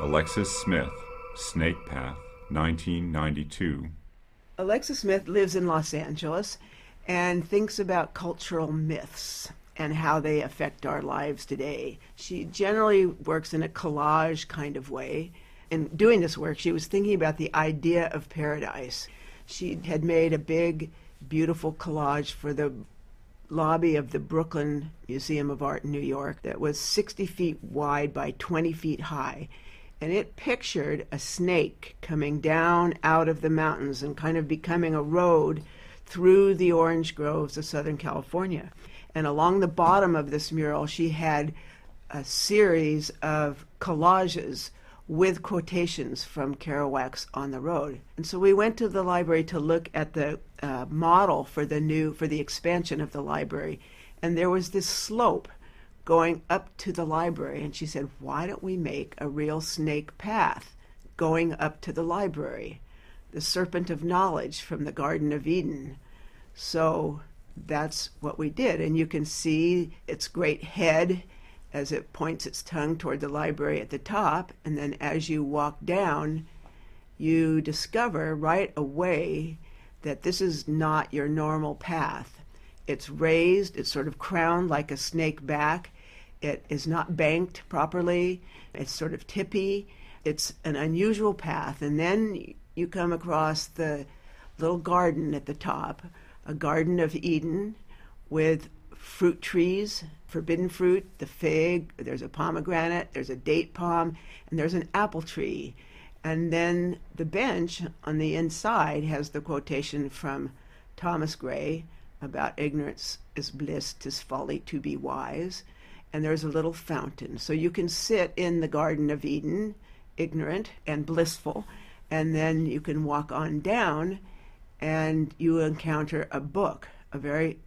Alexis Smith, Snake Path, 1992. Alexis Smith lives in Los Angeles and thinks about cultural myths and how they affect our lives today. She generally works in a collage kind of way. In doing this work, she was thinking about the idea of paradise. She had made a big, beautiful collage for the lobby of the Brooklyn Museum of Art in New York that was 60 feet wide by 20 feet high. And it pictured a snake coming down out of the mountains and kind of becoming a road through the orange groves of Southern California. And along the bottom of this mural, she had a series of collages with quotations from Kerouac's On the Road. And so we went to the library to look at the model for the expansion of the library. And there was this slope going up to the library. And she said, why don't we make a real snake path going up to the library? The serpent of knowledge from the Garden of Eden. So that's what we did. And you can see its great head as it points its tongue toward the library at the top, and then as you walk down, you discover right away that this is not your normal path. It's raised, it's sort of crowned like a snake back, it is not banked properly, it's sort of tippy, it's an unusual path, and then you come across the little garden at the top, a Garden of Eden with fruit trees, forbidden fruit, the fig, there's a pomegranate, there's a date palm, and there's an apple tree. And then the bench on the inside has the quotation from Thomas Gray about ignorance is bliss, 'tis folly to be wise. And there's a little fountain. So you can sit in the Garden of Eden, ignorant and blissful, and then you can walk on down and you encounter a book, a very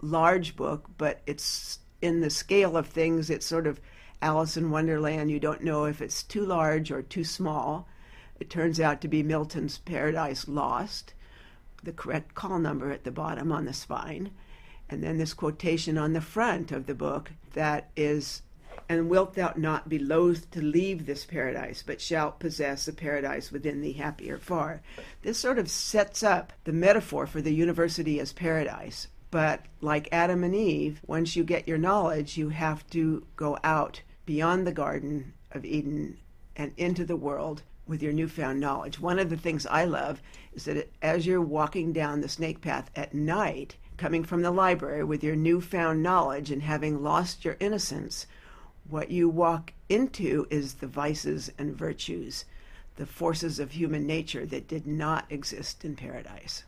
large book, but it's in the scale of things, it's sort of Alice in Wonderland. You don't know if it's too large or too small. It turns out to be Milton's Paradise Lost, the correct call number at the bottom on the spine. And then this quotation on the front of the book that is, and wilt thou not be loath to leave this paradise, but shalt possess the paradise within thee happier far. This sort of sets up the metaphor for the university as paradise. But like Adam and Eve, once you get your knowledge, you have to go out beyond the Garden of Eden and into the world with your newfound knowledge. One of the things I love is that as you're walking down the snake path at night, coming from the library with your newfound knowledge and having lost your innocence, what you walk into is the vices and virtues, the forces of human nature that did not exist in paradise.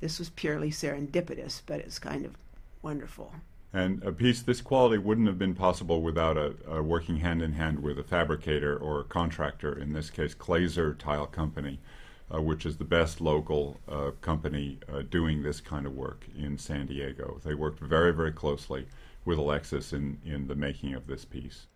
This was purely serendipitous, but it's kind of wonderful. And a piece this quality wouldn't have been possible without a working hand-in-hand with a fabricator or a contractor, in this case Glazer Tile Company, which is the best local company doing this kind of work in San Diego. They worked very, very closely with Alexis in the making of this piece.